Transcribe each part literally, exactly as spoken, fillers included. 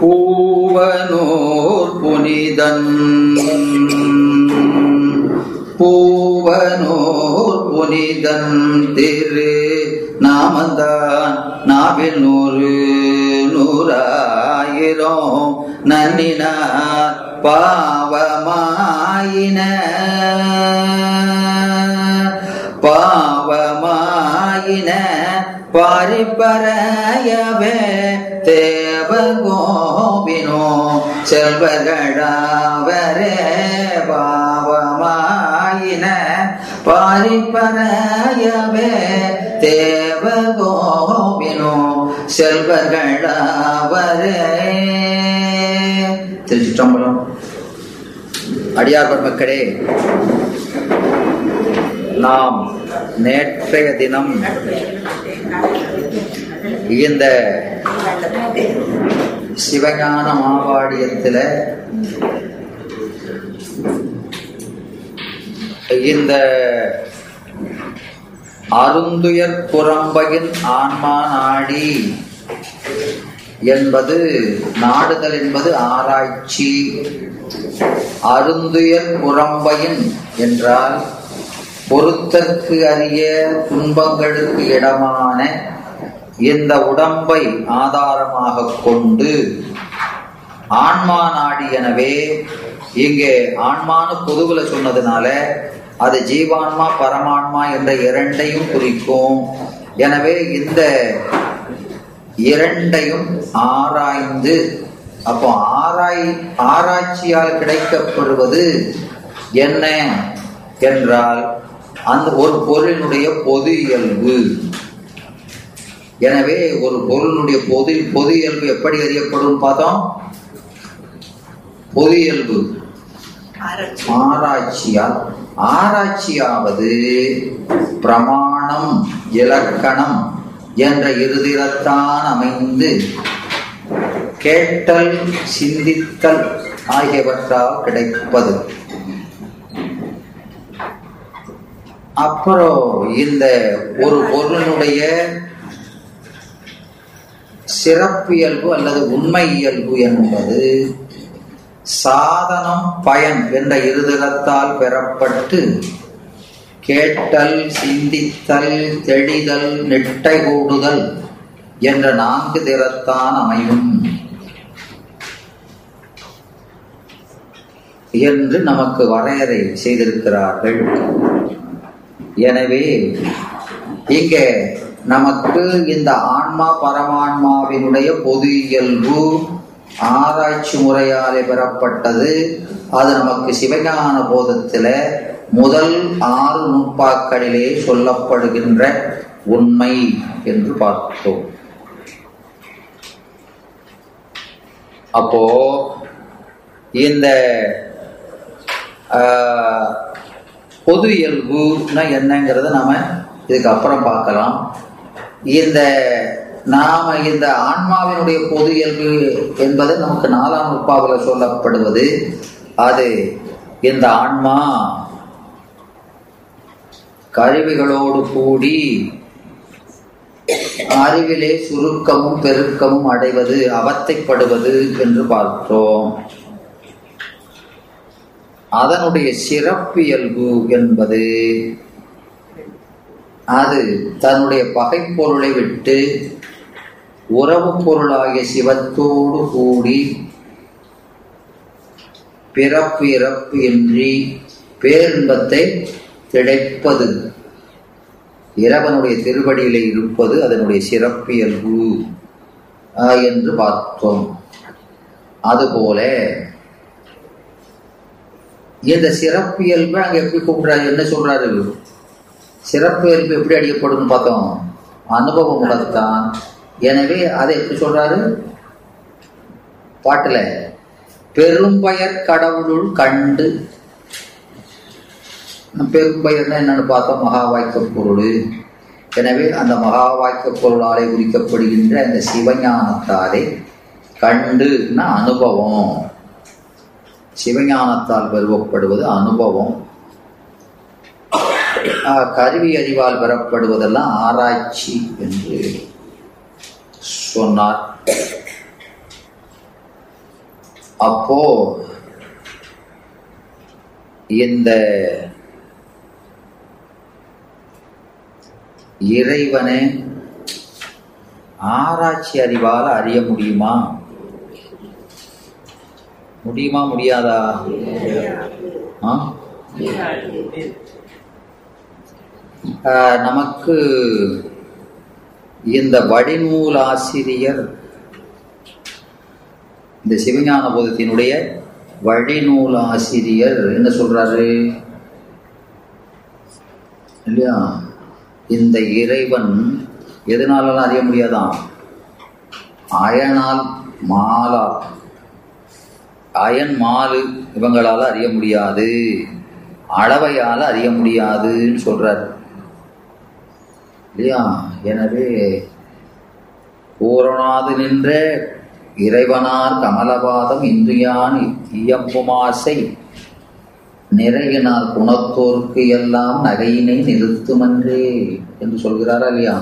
பூவனூர் புனிதன் பூவனூர் புனிதன் திரு நாமந்தான் நாவில் நூறு நூறாயிரம் நன்னினார் பாவமாயின பாவமாயின பாரிப்பறையவே தேவகோபினோ செல்வர்களாவரே பாவமாயின பாரிப்பறையவே தேவகோபினோ செல்வர்களாவரே. திருச்சிற்றம்பலம். அடியார் மக்களே, நாம் நேற்றைய தினம் இந்த சிவஞான மாவாடியத்தில் இந்த அருந்துயர் புறம்பகின் ஆன்மா நாடி என்பது நாடுதல் என்பது ஆராய்ச்சி. அருந்துயர் புறம்பகின் என்றால் பொறுத்தற்கு அறிய துன்பங்களுக்கு இடமான இந்த உடம்பை ஆதாரமாக கொண்டு ஆன்மா நாடி. எனவே இங்கே ஆன்மானு பொதுவுல சொன்னதுனால அது ஜீவான்மா பரமான்மா என்ற இரண்டையும் குறிக்கும். எனவே இந்த இரண்டையும் ஆராய்ந்து, அப்போ ஆராய் ஆராய்ச்சியால் கிடைக்கப்படுவது என்ன என்றால் அந்த ஒரு பொருளினுடைய பொது இயல்பு. எனவே ஒரு பொருளினுடைய பொது பொது இயல்பு எப்படி அறியப்படும் பார்த்தோம்? பொது இயல்பு ஆராய்ச்சியால். ஆராய்ச்சியாவது பிரமாணம் இலக்கணம் என்ற இருதிறத்தான் அமைந்து கேட்டல் சிந்தித்தல் ஆகியவற்றால் கிடைப்பது. அப்புறம் இந்த ஒரு பொருளுடைய சிறப்பியல்பு அல்லது உண்மை இயல்பு என்பது சாதனம் பயன் என்ற இருதிறத்தால் பெறப்பட்டு கேட்டல் சிந்தித்தல் தெளிதல் நெட்டை கூடுதல் என்ற நான்கு திறத்தான் அமையும் என்று நமக்கு வரையறை செய்திருக்கிறார்கள். எனவே இங்கே நமக்கு இந்த ஆன்மா பரமான்மாவினுடைய பொது இயல்பு ஆராய்ச்சி முறையாலே பெறப்பட்டது. அது நமக்கு சிவஞான போதத்தில முதல் ஆறு நூற்பாக்களிலே சொல்லப்படுகின்ற உண்மை என்று பார்த்தோம். அப்போ இந்த பொது இயல்புனா என்னங்கிறத நாம இதுக்கு அப்புறம் பார்க்கலாம். இந்த நாம இந்த ஆன்மாவினுடைய பொது இயல்பு என்பது நமக்கு நாலாம் நூற்பாவில் சொல்லப்படுவது. அது இந்த ஆன்மா கருவிகளோடு கூடி அறிவிலே சுருக்கமும் பெருக்கமும் அடைவது அவத்தைப்படுவது என்று பார்த்தோம். அதனுடைய சிறப்பியல்பு என்பது அது தன்னுடைய பகைப்பொருளை விட்டு உறவு பொருளாகிய சிவத்தோடு கூடி பிறப்பு இறப்பு இன்றி பேரின்பத்தை கிடைப்பது, இறைவனுடைய திருவடியிலே இருப்பது அதனுடைய சிறப்பியல்பு என்று பார்த்தோம். அதுபோல இந்த சிறப்பியல்பு அங்கே எப்படி கூப்பிடுறாரு, என்ன சொல்றாரு? சிறப்பியல்பு எப்படி அறியப்படும் பார்த்தோம்? அனுபவம் உணர்த்தான். எனவே அதை எப்படி சொல்றாரு பாட்டுல? பெரும்பெயர் கடவுளுள் கண்டு. பெரும்பெயர்னா என்னன்னு பார்த்தோம்? மகா வாக்கிய பொருள். எனவே அந்த மகா வாக்கிய பொருளாலே குறிக்கப்படுகின்ற அந்த சிவஞானத்தாலே கண்டுன்னா அனுபவம். சிவஞானத்தால் பெறப்படுவது அனுபவம். கருவி அறிவால் பெறப்படுவதெல்லாம் ஆராய்ச்சி என்று சொன்னார். அப்போ இந்த இறைவனை ஆராய்ச்சி அறிவால் அறிய முடியுமா? முடியுமா முடியாதா? நமக்கு இந்த வடிநூல் ஆசிரியர், இந்த சிவஞான போதத்தினுடைய வழிநூல் ஆசிரியர் என்ன சொல்றாரு இல்லையா? இந்த இறைவன் எதனாலலாம் அறிய முடியாதான்? அயனால் மாலா அயன் மாலு இவங்களால் அறிய முடியாது, அளவையால் அறிய முடியாதுன்னு சொல்றாரு இல்லையா? எனவே பூரணாது நின்ற இறைவனார் கமலவாதம் இந்துயான் இயம்புமாசை நிறையினார் குணத்தோர்க்கு எல்லாம் நகையினை நிறுத்துமன்றே என்று சொல்கிறாரா இல்லையா?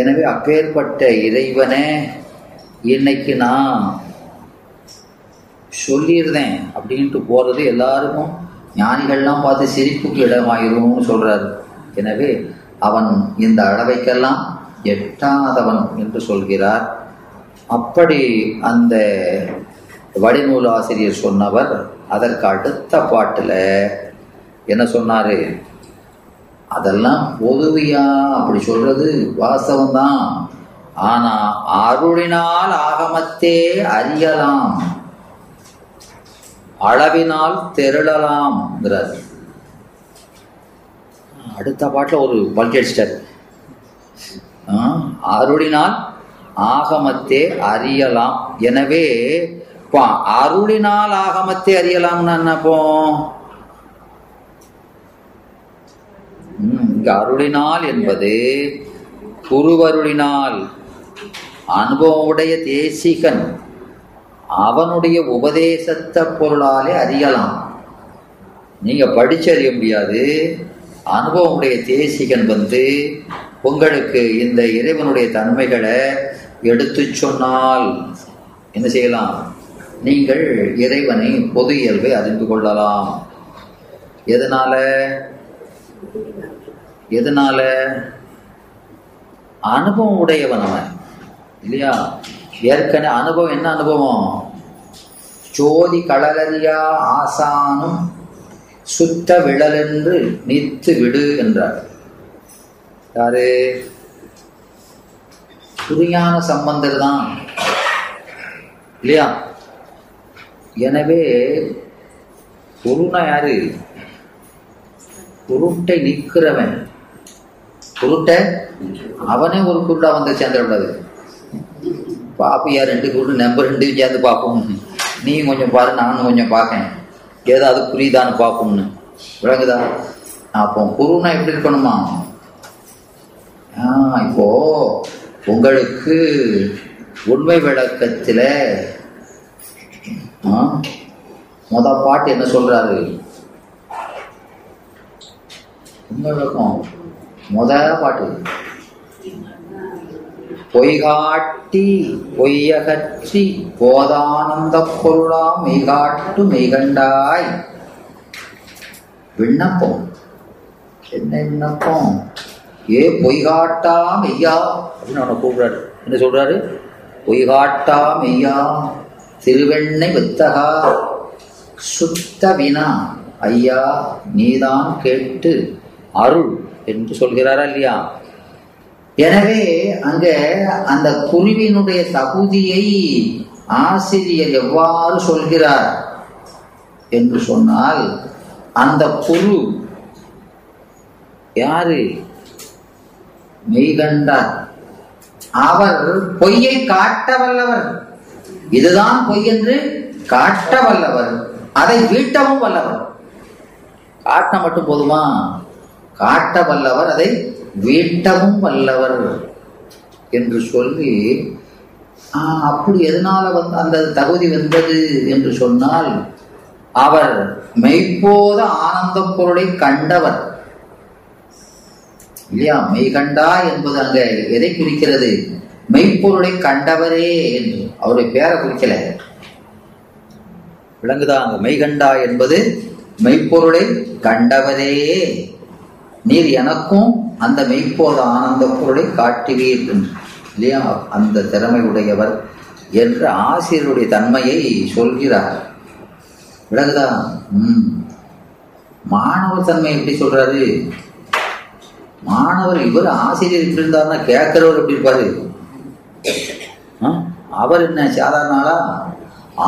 எனவே அப்பேற்பட்ட இறைவனே இன்னைக்கு நான் சொல்லியிருந்தேன் அப்படின்ட்டு போறது எல்லாருக்கும் ஞானிகள்லாம் பார்த்து சிரிப்புக்கு இடமாயிரும்னு சொல்றாரு. எனவே அவன் இந்த அளவைக்கெல்லாம் எட்டாதவன் என்று சொல்கிறார். அப்படி அந்த வடிநூல் ஆசிரியர் சொன்னவர் அதற்கு அடுத்த பாட்டில் என்ன சொன்னாரு? அதெல்லாம் பொதுவியா அப்படி சொல்றது வாஸ்தவம்தான், ஆனா அருளினால் ஆகமத்தே அறியலாம், அளவினால் தெருளலாம். அடுத்த பாட்டில் ஒரு பல்கேஸ்டர் அருளினால் ஆகமத்தே அறியலாம். எனவே இப்போ அருளினால் ஆகமத்தை அறியலாம்னா என்னப்போ இங்க அருளினால் என்பது குருவருளினால் அனுபவமுடைய தேசிகன் அவனுடைய உபதேசத்தை பொருளாலே அறியலாம். நீங்க படிச்சு அறிய முடியாது. அனுபவமுடைய தேசிகன் வந்து உங்களுக்கு இந்த இறைவனுடைய தன்மைகளை எடுத்து சொன்னால் என்ன செய்யலாம்? நீங்கள் இறைவனை பொது இயல்பை அறிந்து கொள்ளலாம். எதனால? எதனால? அனுபவம் உடையவன் அவன் இல்லையா? ஏற்கனவே அனுபவம், என்ன அனுபவம்? ஜோதி கடலறியா ஆசானும் சுத்த விழலென்று நித்து விடு என்றார். யாரு? புரியான சம்பந்தர் தான் இல்லையா? எனவே குருனா யாரு? குருட்டை நிற்கிறவன். குருட்டை அவனே ஒரு குருடா வந்து சேர்ந்துடக்கூடாது. பாப்பியா ரெண்டு குருடு நம்பர் ரெண்டு சேர்ந்து பார்ப்போம், நீ கொஞ்சம் பாரு நானும் கொஞ்சம் பார்க்கேன், ஏதாவது புரியுதான்னு பார்ப்போம்னு விளங்குதா? அப்போ குருனா எப்படி இருக்கணுமா? ஆஹ் இப்போ உங்களுக்கு உண்மை விளக்கத்துல முத பாட்டு என்ன சொல்றாரு? உண்மை விளக்கம் முத பாட்டு பொய்காட்டி பொய்யகற்றி போதானந்த பொருளாம் மெய்காட்டு மெய்கண்டாய் விண்ணப்பம். என்ன விண்ணப்பம்? ஏ பொய்காட்டா மெய்யா அப்படின்னு அவனை கூப்பிடாரு. என்ன சொல்றாரு? பொய்காட்டா மெய்யா திருவெண்ணை வித்தகா சுத்த வினா ஐயா நீதான் கேட்டு அருள் என்று சொல்கிறாரா இல்லையா? எனவே அங்க அந்த குருவினுடைய தகுதியை ஆசிரியர் எவ்வாறு சொல்கிறார் என்று சொன்னால், அந்த குரு யாரு? மெய்கண்டார். அவர் பொய்யை காட்ட வல்லவர், இதுதான் பொய் என்று காட்ட வல்லவர், அதை வீட்டவும் வல்லவர். காட்ட மட்டும் போதுமா? காட்ட வல்லவர், அதை வீட்டவும் வல்லவர் என்று சொல்லி, அப்படி எதனால வந்து அந்த தகுதி வந்தது என்று சொன்னால், அவர் மெய்ப்போத ஆனந்த பொருளை கண்டவர் இல்லையா? மெய்கண்டா என்பது அங்க எதை குறிக்கிறது? மெய்ப்பொருளை கண்டவரே என்று. அவருடைய பேரை குறிக்கல, விளங்குதான். மெய்கண்டா என்பது மெய்ப்பொருளை கண்டவரே, நீர் எனக்கும் அந்த மெய்ப்போத ஆனந்த பொருளை காட்டுவீர் என்று இல்லையா, அந்த திறமை உடையவர் என்று ஆசிரியருடைய தன்மையை சொல்கிறார். விளங்குதா? உம் மாணவர் தன்மை எப்படி சொல்றாரு? மாணவர் இவர் ஆசிரியர் இருந்தார்னா கேட்கிறவர் எப்படி இருப்பாரு? அவர் என்ன சாதாரணாலா?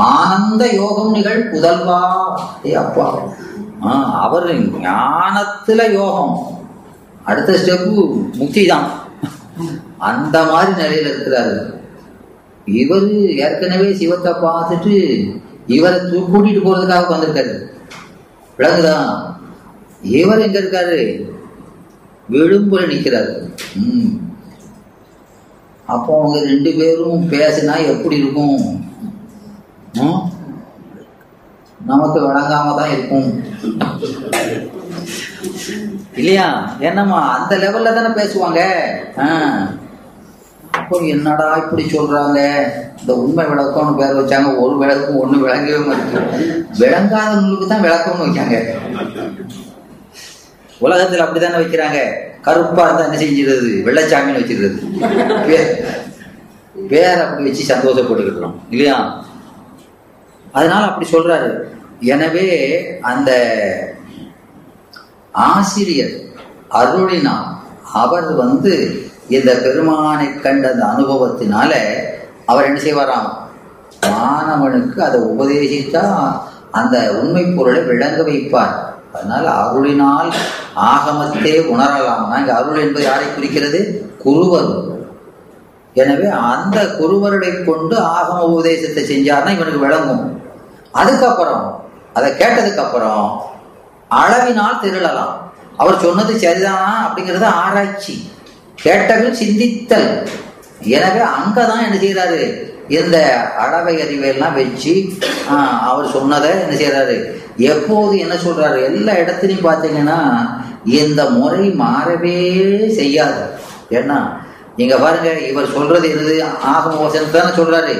ஆனந்த யோகம் நிகழ் புதல்வா. ஏ அப்பா, அவர் ஞானத்துல யோகம், அடுத்த ஸ்டெப்பு முக்தி தான், அந்த மாதிரி நிலையில இருக்கிறாரு. இவர் ஏற்கனவே சிவத்தை பார்த்துட்டு இவரை கூட்டிட்டு போறதுக்காக வந்திருக்காரு. விளங்குதான்? இவர் எங்க இருக்காரு? விழுப்புல நிற்கிறாரு. உம் அப்போ அவங்க ரெண்டு பேரும் பேசினா எப்படி இருக்கும்? நமக்கு வழங்காம தான் இருக்கும் இல்லையா? என்னம்மா அந்த லெவல்ல தானே பேசுவாங்க. அப்போ என்னடா இப்படி சொல்றாங்க, இந்த உண்மை விளக்கம்னு பேர் வச்சாங்க. ஒரு விளக்கம் ஒண்ணு விளங்கவே மாட்டேங்குது. விளங்காதவங்களுக்கு தான் விளக்கம்னு வைக்காங்க. உலகத்துல அப்படித்தானே வைக்கிறாங்க. கருப்பா இருந்தா என்ன செஞ்சிடுறது? வெள்ளச்சாமின்னு வச்சிடுறது. பேர் அப்படி வச்சு சந்தோஷப்பட்டுக்கிட்டோம் இல்லையா? அதனால அப்படி சொல்றாரு. எனவே அந்த ஆசிரியர் அருளினா அவர் வந்து இந்த பெருமானை கண்ட அந்த அனுபவத்தினால அவர் என்ன செய்வாராம்? மாணவனுக்கு அதை உபதேசித்தா அந்த உண்மை பொருளை விளங்க வைப்பார். அதனால அருளினால் ஆகமத்தே உணரலாம். இங்க அருள் என்பது யாரை குறிக்கிறது? குருவர். எனவே அந்த குருவருளை கொண்டு ஆகம உபதேசத்தை செஞ்சார்னா இவனுக்கு விளங்கும். அதுக்கப்புறம் அதை கேட்டதுக்கு அப்புறம் அளவினால் திரளலாம். அவர் சொன்னது சரிதானா அப்படிங்கிறது ஆராய்ச்சி, கேட்டவில் சிந்தித்தல். எனவே அங்கதான் என்ன செய்யறாரு? இந்த அளவை அறிவையெல்லாம் வச்சு அவர் சொன்னதை என்ன செய்யறாரு? எப்போது என்ன சொல்றாரு? எல்லா இடத்துலையும் பார்த்தீங்கன்னா இந்த முறை மாறவே செய்யாது. ஏன்னா நீங்க பாருங்க, இவர் சொல்றது எது? ஆகம தானே சொல்றாரு.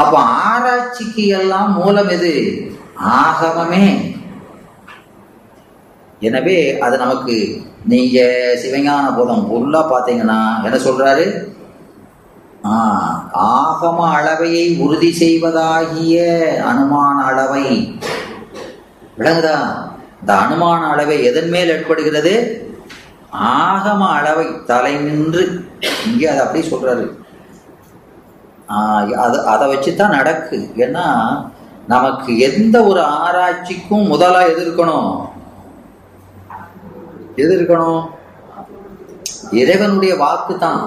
அப்ப ஆராய்ச்சிக்கு எல்லாம் மூலம் எது? ஆகமமே. எனவே அது நமக்கு நீங்க சிவஞான போதம் பொருளா பாத்தீங்கன்னா என்ன சொல்றாரு? ஆஹ் ஆகம அளவையை உறுதி செய்வதாகிய அனுமான அளவை. விளங்குதா? இந்த அனுமான அளவை எதன் மேல் ஏற்படுகிறது? ஆகம அளவை தலை நின்று இங்கே அதை அப்படி சொல்றாரு. அது அதை வச்சுதான் நடக்கு. ஏன்னா நமக்கு எந்த ஒரு ஆராய்ச்சிக்கும் முதலா எது இருக்கணும்? எது இருக்கணும்? இறைவனுடைய வாக்கு தான்.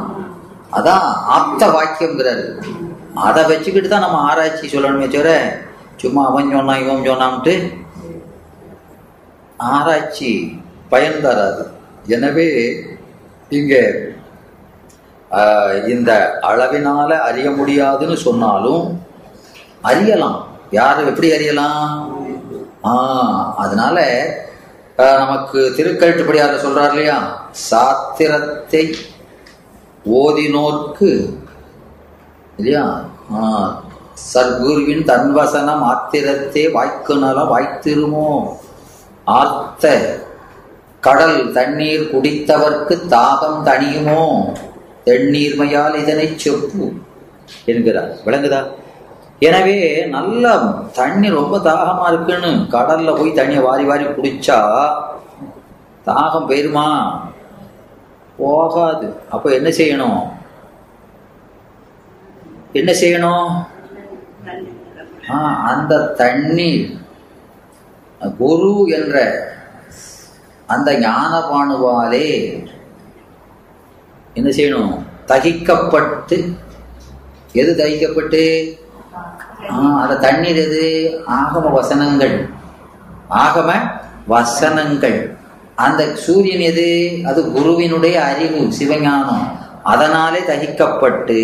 அதான் ஆப்த வாக்கியம்ங்கிறாரு. அதை வச்சுக்கிட்டு தான் நம்ம ஆராய்ச்சி சொல்லணுமே தவிர சும்மா அவன் சொன்னான் இவன் சொன்னான்ட்டு ஆராய்ச்சி பயன் தராது. எனவே இங்கே இந்த அளவினால அறிய முடியாதுன்னு சொன்னாலும் அறியலாம். யாரும் எப்படி அறியலாம்? ஆஹ் அதனால நமக்கு திருக்கழுட்டுப்படியார் சொல்றார் இல்லையா, சாத்திரத்தை ஓதினோர்க்கு இல்லையா, சர்க்குருவின் தன்வசனம் ஆத்திரத்தை வாய்க்கு நலம் வாய்த்திருமோ ஆத்த கடல் தண்ணீர் குடித்தவர்க்கு தாகம் தணியுமோ தென்னீர்மையால் இதனை செப்பு என்கிறார். விளங்குதா? எனவே நல்ல தண்ணி ரொம்ப தாகமா இருக்குன்னு கடல்ல போய் தண்ணியை வாரி வாரி குடிச்சா தாகம் போயிருமா? போகாது. அப்ப என்ன செய்யணும்? என்ன செய்யணும்? ஆஹ் அந்த தண்ணீர் குரு என்ற அந்த ஞானபானுவாலே என்ன செய்யணும்? தகிக்கப்பட்டு. எது தகிக்கப்பட்டு? அந்த தண்ணீர் எது? ஆகம வசனங்கள். ஆகம வசனங்கள். அந்த சூரியன் எது? அது குருவினுடைய அறிவு, சிவஞானம். அதனாலே தகிக்கப்பட்டு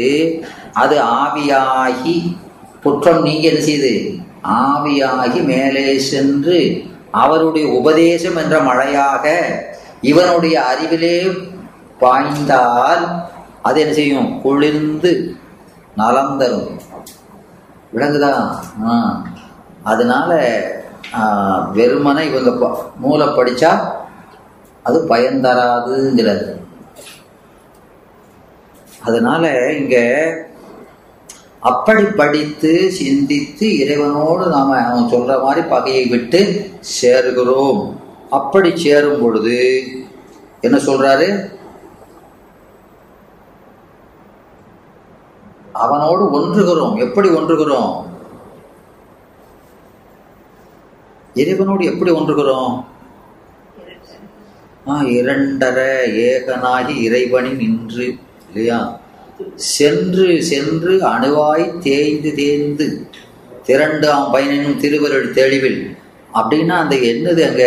அது ஆவியாகி குற்றம் நீங்க என்ன செய்யுது? ஆவியாகி மேலே சென்று அவருடைய உபதேசம் என்ற மழையாக இவனுடைய அறிவிலே பாய்ந்தால் அது என்ன செய்யும்? குளிர்ந்து நலம் தரும். விளங்குதா? அதனால வெறுமனை இவங்க ப நூலை படித்தா அது பயன் தராதுங்கிறது. அதனால இங்கே அப்படி படித்து சிந்தித்து இறைவனோடு நாம் அவன் சொல்கிற மாதிரி பகையை விட்டு சேர்கிறோம். அப்படி சேரும் பொழுது என்ன சொல்கிறாரு, அவனோடு ஒன்றுகிறோம். எப்படி ஒன்றுகிறோம்? இறைவனோடு எப்படி ஒன்றுகிறோம்? இரண்டர ஏகனாகி இறைவனின் நின்று இல்லையா, சென்று சென்று அணுவாய் தேய்ந்து தேய்ந்து திரண்டு ஆம் பயனும் திருவருள் தெளிவில் அப்படின்னா அந்த என்னது அங்க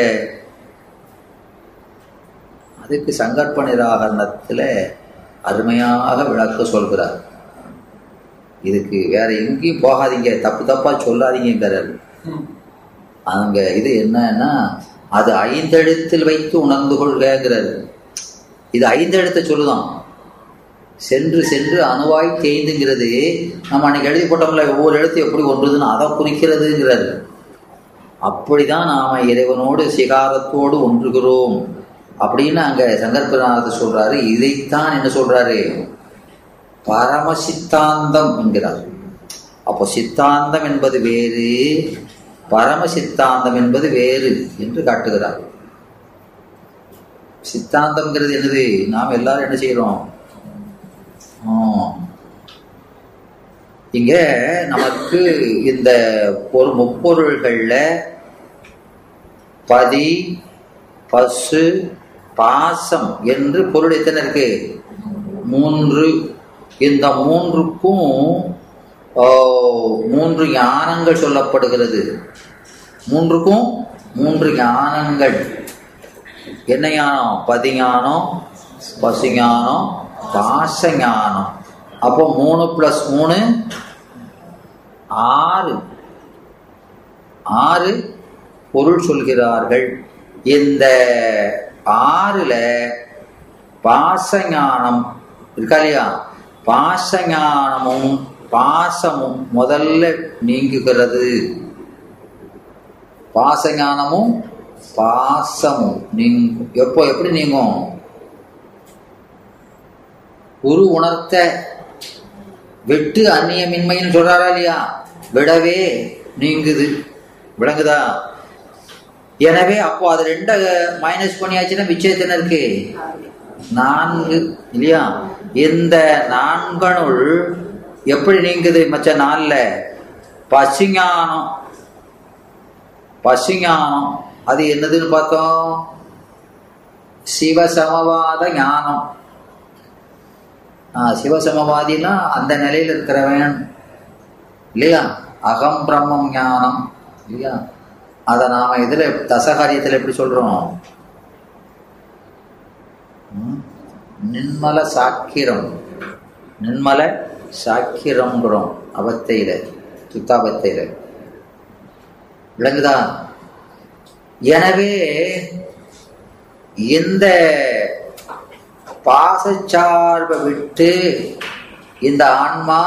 அதுக்கு சங்கற்பனிராகரணத்தில் அருமையாக விளக்க சொல்கிறார். இதுக்கு வேற எங்கேயும் போகாதீங்க, தப்பு தப்பா சொல்லாதீங்கிறார். அங்க இது என்னன்னா அது ஐந்தெழுத்தில் வைத்து உணர்ந்து கொள்கிறார். இது ஐந்தெழுத்தை சொல்லுதான், சென்று சென்று அணுவாய் தேய்ந்துங்கிறது நம்ம அன்னைக்கு எழுதி போட்டோம்ல ஒவ்வொரு எழுத்து எப்படி ஒன்றுதுன்னு அதை குறிக்கிறதுங்கிறார். அப்படிதான் நாம இறைவனோடு சிகாரத்தோடு ஒன்றுகிறோம் அப்படின்னு அங்க சங்கற்பநாதர் சொல்றாரு. இதைத்தான் என்ன சொல்றாரு, பரம சித்தாந்தம் என்கிறார். அப்போ சித்தாந்தம் என்பது வேறு, பரம சித்தாந்தம் என்பது வேறு என்று காட்டுகிறார். சித்தாந்தம்ங்கிறது என்னது, நாம் எல்லாரும் என்ன செய்யறோம், இங்க நமக்கு இந்த ஒரு முப்பொருள்கள்ல பதி பசு பாசம் என்று பொருள் எத்தனை இருக்கு, மூன்று. இந்த மூன்றுக்கும் மூன்று ஞானங்கள் சொல்லப்படுகிறது. மூன்றுக்கும் மூன்று ஞானங்கள். என்ன ஞானம்? பதி ஞானம், பசு ஞானம், பாச ஞானம். அப்போ மூணு பிளஸ் மூணு ஆறு, ஆறு பொருள் சொல்கிறார்கள். இந்த ஆறுல பாச ஞானம் இருக்கா இல்லையா, பாச ஞானமும் பாசமும் முதல்ல நீங்குகிறது. பாச ஞானமும் பாசமும் நீங்கும். எப்போ எப்படி நீங்கும்? குரு உணர்த்த வெட்டு அந்நியமின்மைன்னு சொல்றாரா இல்லையா, விடவே நீங்குது. விளங்குதா? எனவே அப்போ அது ரெண்டை மைனஸ் பண்ணியாச்சுன்னா விச்சயத்தின இருக்கு நான்கு இல்லையா. இந்த நான்கனுள் எப்படி நீங்குது? மச்ச நாளில் பசுஞானம், பசுஞானம் அது என்னதுன்னு பார்த்தோம், சிவசமவாத ஞானம். சிவசமவாதினா அந்த நிலையில் இருக்கிறவன் இல்லையா, அகம் பிரம்மம் ஞானம் இல்லையா. அதை நாம இதில் தசகாரியத்தில் எப்படி சொல்றோம், நின்மல சாக்கிரம், நின்மல சாக்கிரம்ங்கிறோம் அவத்தையில சுத்தாபத்தையில. விளங்குதா? எனவே இந்த பாசச்சார்பை விட்டு இந்த ஆன்மா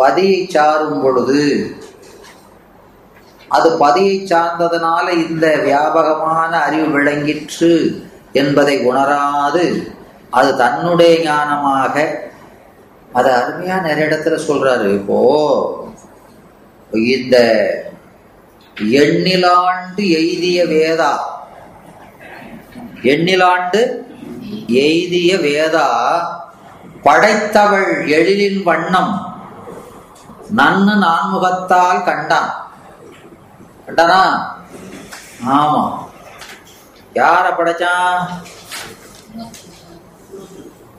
பதியை சாரும் பொழுது அது பதியை சார்ந்ததனால இந்த வியாபகமான அறிவு விளங்கிற்று என்பதை உணராது அது தன்னுடைய ஞானமாக. அதை அருமையா நிறைய இடத்துல சொல்றாரு. இப்போ இந்த எண்ணிலாண்டு எய்திய வேதா, எண்ணிலாண்டு எய்திய வேதா படைத்தவள் எழிலின் வண்ணம் நன்னு நான்முகத்தால் கண்டான். கண்டானா? ஆமா. யார படைச்சான்?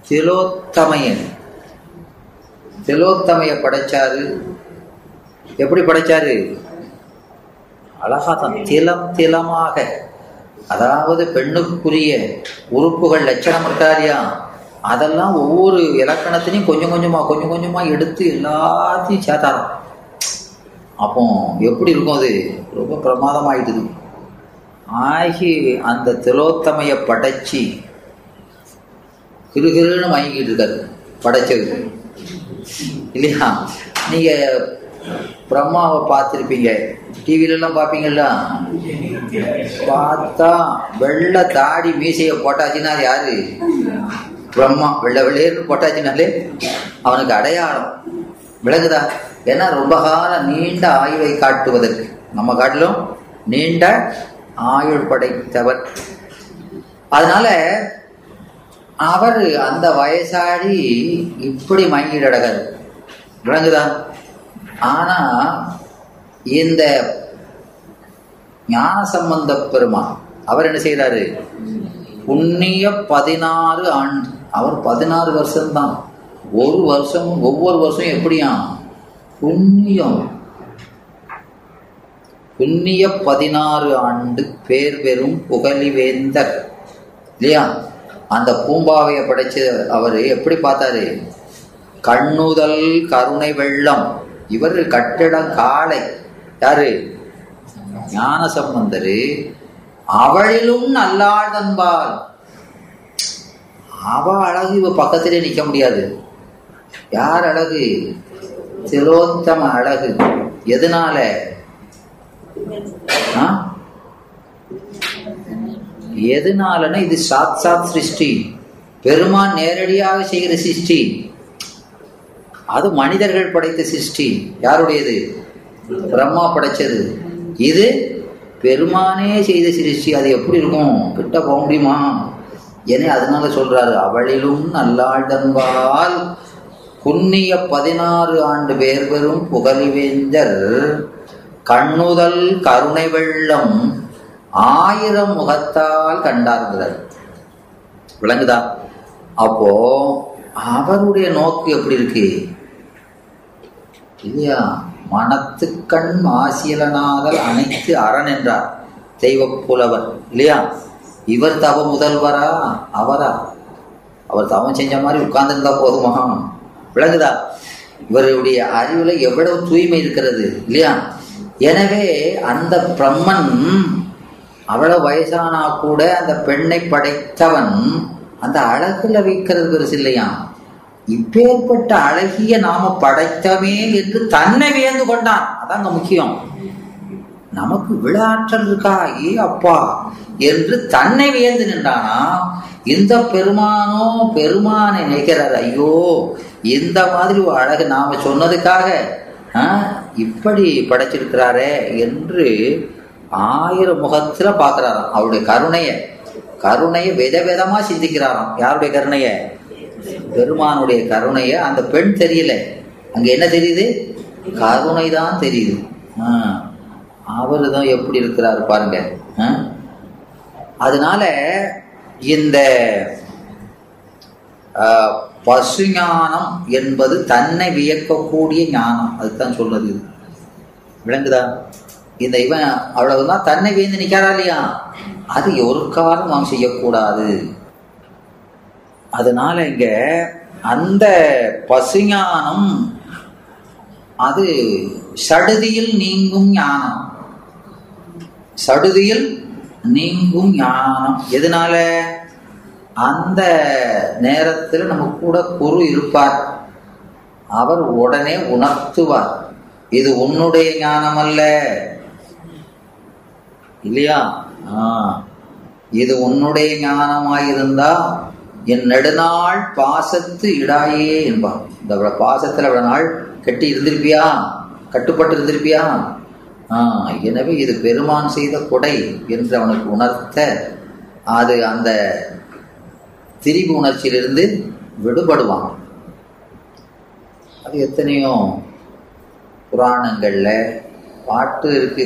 திலோத்தமையன். திலோத்தமைய படைச்சாரு. எப்படி படைச்சாரு? அழகாதான், திலம் திலமாக. அதாவது பெண்ணுக்குரிய உறுப்புகள் லட்சணம் இருக்காரியா, அதெல்லாம் ஒவ்வொரு இலக்கணத்திலையும் கொஞ்சம் கொஞ்சமா கொஞ்சம் கொஞ்சமா எடுத்து எல்லாத்தையும் சேர்த்தாராம். அப்போ எப்படி இருக்கும் அது? ரொம்ப பிரமாதமாயிடுது. ஆகி அந்த திலோத்தமைய படைச்சி கிருகிருன்னு வாங்கிட்டு இருக்காரு படைச்சது இல்லையா. நீங்க பிரம்மாவை பார்த்துருப்பீங்க, டிவிலெலாம் பார்ப்பீங்களா? பார்த்தா வெள்ளை தாடி மீசையை போட்டாச்சுன்னா அது யாரு? பிரம்மா. வெள்ளை வெள்ளையர்னு போட்டாச்சுனாலே அவனுக்கு அடையாளம் விலகுதா? ஏன்னா ரொம்ப கால நீண்ட ஆயுளை காட்டுவதற்கு, நம்ம காட்டிலும் நீண்ட ஆயுள் படைத்தவர். அதனால அவர் அந்த வயசாடி இப்படி மயங்கிட்டு அடகாரு, விளங்குதா? ஆனா இந்த ஞான சம்பந்த பெருமான் அவர் என்ன செய்யறாரு? புண்ணிய பதினாறு ஆண்டு, அவர் பதினாறு வருஷம்தான். ஒரு வருஷமும் ஒவ்வொரு வருஷம் எப்படியா புண்ணியம், புண்ணிய பதினாறு ஆண்டு பேர் பெறும் புகழிவேந்தர் இல்லையா? அந்த பூம்பாவையை படைச்ச அவர் எப்படி பார்த்தாரு? கண்ணுதல் கருணை வெள்ளம். இவர் கட்டிடம் காலை. யாரு? ஞான சம்பந்தரு. அவளிலும் நல்லாள் தன்பால். அவ அழகு இவ பக்கத்திலே நிற்க முடியாது. யார் அழகு? திலோத்தம அழகு. எதனால? எதனாலன்னா இது சாத் சாத் சிருஷ்டி, பெருமான் நேரடியாக செய்கிற சிருஷ்டி. அது மனிதர்கள் படைத்த சிருஷ்டி. யாருடையது? பிரம்மா படைச்சது. இது பெருமானே செய்த சிருஷ்டி. அது எப்படி இருக்கும்? கிட்ட போக முடியுமா? ஏன்னா அதனால சொல்றாரு, அவளிலும் நல்லாழ்தன்பால் புண்ணிய பதினாறு ஆண்டு பேர் பெறும் புகழிவேந்தர் கண்ணுதல் கருணை வெள்ளம் ஆயிரம் முகத்தால் கண்டார்கிறார். விளங்குதா? அப்போ அவருடைய நோக்கு எப்படி இருக்கு இல்லையா? மனத்துக்கண் மாசியலனாதல் அனைத்து அரண் என்றார் தெய்வ புலவர் இல்லையா? இவர் தவ முதல்வரா அவரா? அவர் தவம் செஞ்ச மாதிரி உட்கார்ந்துருந்தா போதுமா? விளங்குதா? இவருடைய அறிவுல எவ்வளவு தூய்மை இருக்கிறது இல்லையா? எனவே அந்த பிரம்மன் அவ்வளவு வயசானா கூட அந்த பெண்ணை படைத்தவன் அந்த அழகுல வைக்கிறது பெருசு இல்லையா? இப்பேற்பட்ட அழகிய நாம படைத்தமே என்று தன்னை வியந்து கொண்டான். அதாங்க முக்கியம். நமக்கு விளையாற்றல் இருக்கா ஏ அப்பா என்று தன்னை வியந்து நின்றானா இந்த பெருமானோ பெருமானை நினைக்கிறார், ஐயோ இந்த மாதிரி ஒரு அழகு நாம சொன்னதுக்காக இப்படி படைச்சிருக்கிறாரே என்று ஆயிரம் முகத்துல பாக்குறாராம். அவருடைய கருணைய கருணையை விதவிதமா சிந்திக்கிறாராம். யாருடைய கருணைய? பெருமானுடைய கருணைய. அந்த பெண் தெரியல, அங்க என்ன தெரியுது? கருணை தான் தெரியுது. அவரு தான் எப்படி இருக்கிறாரு பாருங்க. அதனால இந்த பசு ஞானம் என்பது தன்னை வியக்கக்கூடிய ஞானம். அதுதான் சொல்றது. விளங்குதா? இந்த இவன் அவ்வளவுதான் தன்னை வியந்து நிற்காரா இல்லையா? அது ஒரு காலம் நாம் செய்யக்கூடாது. அதனால இங்க அந்த பசுஞானம் அது சடுதியில் நீங்கும் ஞானம். சடுதியில் நீங்கும் ஞானம். எதனால? அந்த நேரத்தில் நம்ம கூட குரு இருப்பார், அவர் உடனே உணர்த்துவார், இது உன்னுடைய ஞானம் அல்ல இல்லையா? இது உன்னுடைய ஞானமாயிருந்தா என் நெடுநாள் பாசத்து இடாயே என்பார். இந்த பாசத்துல இவ்வளவு நாள் கட்டி இருந்திருப்பியா, கட்டுப்பட்டு இருந்திருப்பியா? ஆஹ் எனவே இது பெருமான் செய்த கொடை என்று அவனுக்கு உணர்த்த அது அந்த திரிபு உணர்ச்சியிலிருந்து விடுபடுவான். அது எத்தனையோ புராணங்கள்ல பாட்டு இருக்கு,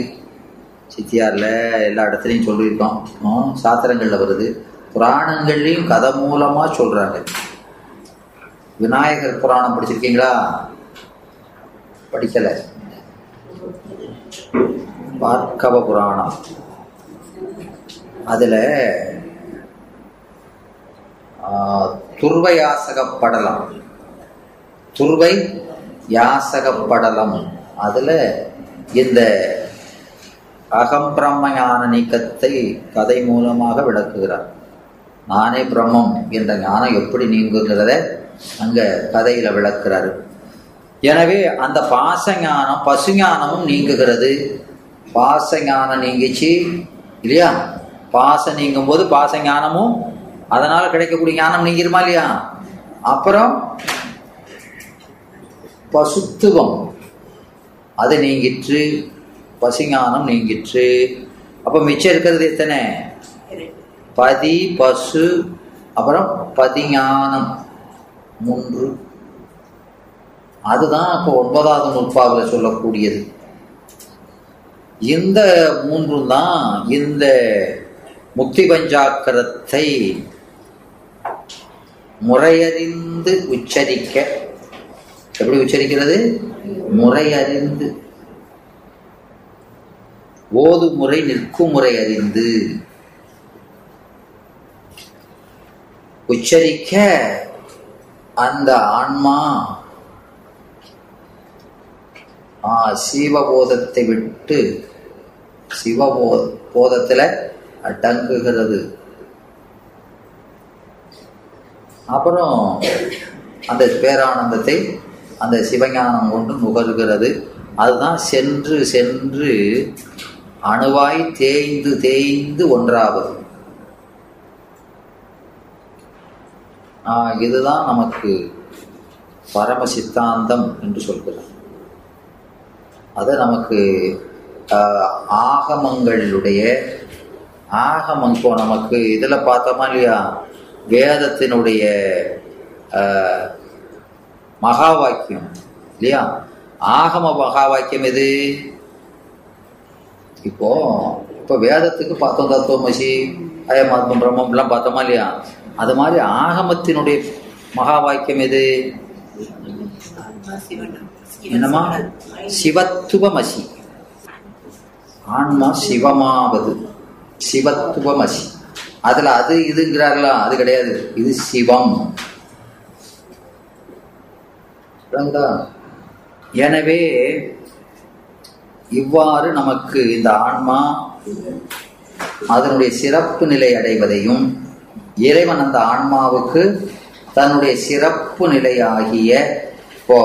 சித்தியார்ல எல்லா இடத்துலையும் சொல்லியிருக்கோம், சாத்திரங்கள்ல வருது, புராணங்கள்லையும் கதை மூலமா சொல்றாங்க. விநாயகர் புராணம் படிச்சிருக்கீங்களா? படிக்கல. பார்க்கவ புராணம், அதுல துர்வை யாசகப்படலம், துர்வை யாசகப்படலம், அதுல இந்த அகம் பிரம்ம ஞான நீக்கத்தை கதை மூலமாக விளக்குகிறார். நானே பிரம்மம் என்ற ஞானம் எப்படி நீங்குங்கிறத அங்க கதையில விளக்குறாரு. எனவே அந்த பாசஞானம் பசுஞானமும் நீங்குகிறது. பாசஞானம் நீங்கிச்சு இல்லையா? பாச நீங்கும் போது பாசஞானமும் அதனால கிடைக்கக்கூடிய ஞானம் நீங்கிருமா இல்லையா? அப்புறம் பசுத்துவம் அது நீங்கிற்று, பசுஞானம் நீங்கிற்று. அப்போ மிச்சம் இருக்கிறது எத்தனை? பதி, பசு, அப்புறம் பதிஞானம், மூன்று. அதுதான் அப்போ ஒன்பதாவது நூற்பாவில் சொல்லக்கூடியது. இந்த மூன்று தான் இந்த முக்தி பஞ்சாக்கரத்தை முறையறிந்து உச்சரிக்க. எப்படி உச்சரிக்கிறது? முறையறிந்து. ஓது முறை நிற்கும் முறை அறிந்து உச்சரிக்க அந்த ஆன்மா சிவபோதத்தை விட்டு சிவபோ போதத்தில் அடங்குகிறது. அப்புறம் அந்த பேரானந்தத்தை அந்த சிவஞானம் கொண்டு நுகர்கிறது. அதுதான் சென்று சென்று அணுவாய் தேய்ந்து தேய்ந்து ஒன்றாவது. இதுதான் நமக்கு பரம சித்தாந்தம் என்று சொல்கிறோம். அது நமக்கு ஆகமங்களுடைய ஆகமம். இப்போ நமக்கு இதில் பார்த்தோமா இல்லையா? வேதத்தினுடைய மகா வாக்கியம் இல்லையா? ஆகம மகா வாக்கியம் எது? இப்போ இப்போ வேதத்துக்கு பார்த்தோம் தத்துவமசி, அயம், ஆத்மம், பிரம்மம் எல்லாம் பார்த்தோமா இல்லையா? அது மாதிரி ஆகமத்தினுடைய மகா வாக்கியம் எது? என்னமா? சிவத்துவமசி. ஆன்மா சிவமாவது சிவத்துவமசி. அதுல அது இதுங்கிறார்களா? அது கிடையாது, இது சிவம். எனவே இவ்வாறு நமக்கு இந்த ஆன்மா அதனுடைய சிறப்பு நிலை அடைவதையும், இறைவன் அந்த ஆன்மாவுக்கு தன்னுடைய சிறப்பு நிலையாகிய இப்போ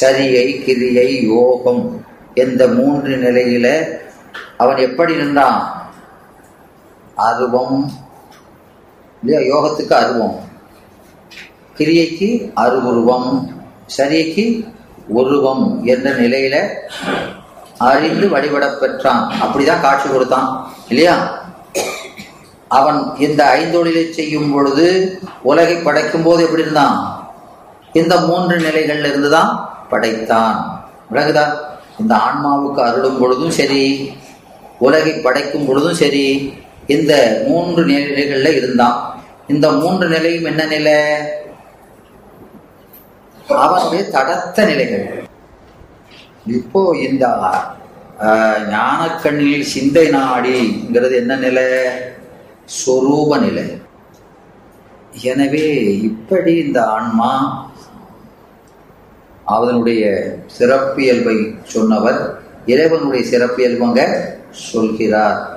சரியை, கிரியை, யோகம் என்ற மூன்று நிலையில அவன் எப்படி நின்றான்? அருவம் இல்லையா? யோகத்துக்கு அருவம், கிரியைக்கு அருவுருவம், சரியைக்கு உருவம் என்ற நிலையில அறிந்து வழிபட பெற்றான். அப்படிதான் காட்சி கொடுத்தான் இல்லையா? அவன் இந்த ஐந்தொழிலை செய்யும் பொழுது, உலகை படைக்கும் போது எப்படி இருந்தான்? இந்த மூன்று நிலைகள்ல இருந்துதான் படைத்தான். விளங்குதா? இந்த ஆன்மாவுக்கு அருளும் பொழுதும் சரி, உலகை படைக்கும் பொழுதும் சரி, இந்த மூன்று நிலைகள்ல இருந்தான். இந்த மூன்று நிலையும் என்ன நிலை? அவனுடைய தடத்த நிலைகள். இப்போ இந்த ஞானக்கண்ணில் சிந்தை நாடிங்கிறது என்ன நிலை? சொரூப நிலை. எனவே இப்படி இந்த ஆன்மா அவனுடைய சிறப்பியல்பை சொன்னவர் இறைவனுடைய சிறப்பியல்பங்க சொல்கிறார்.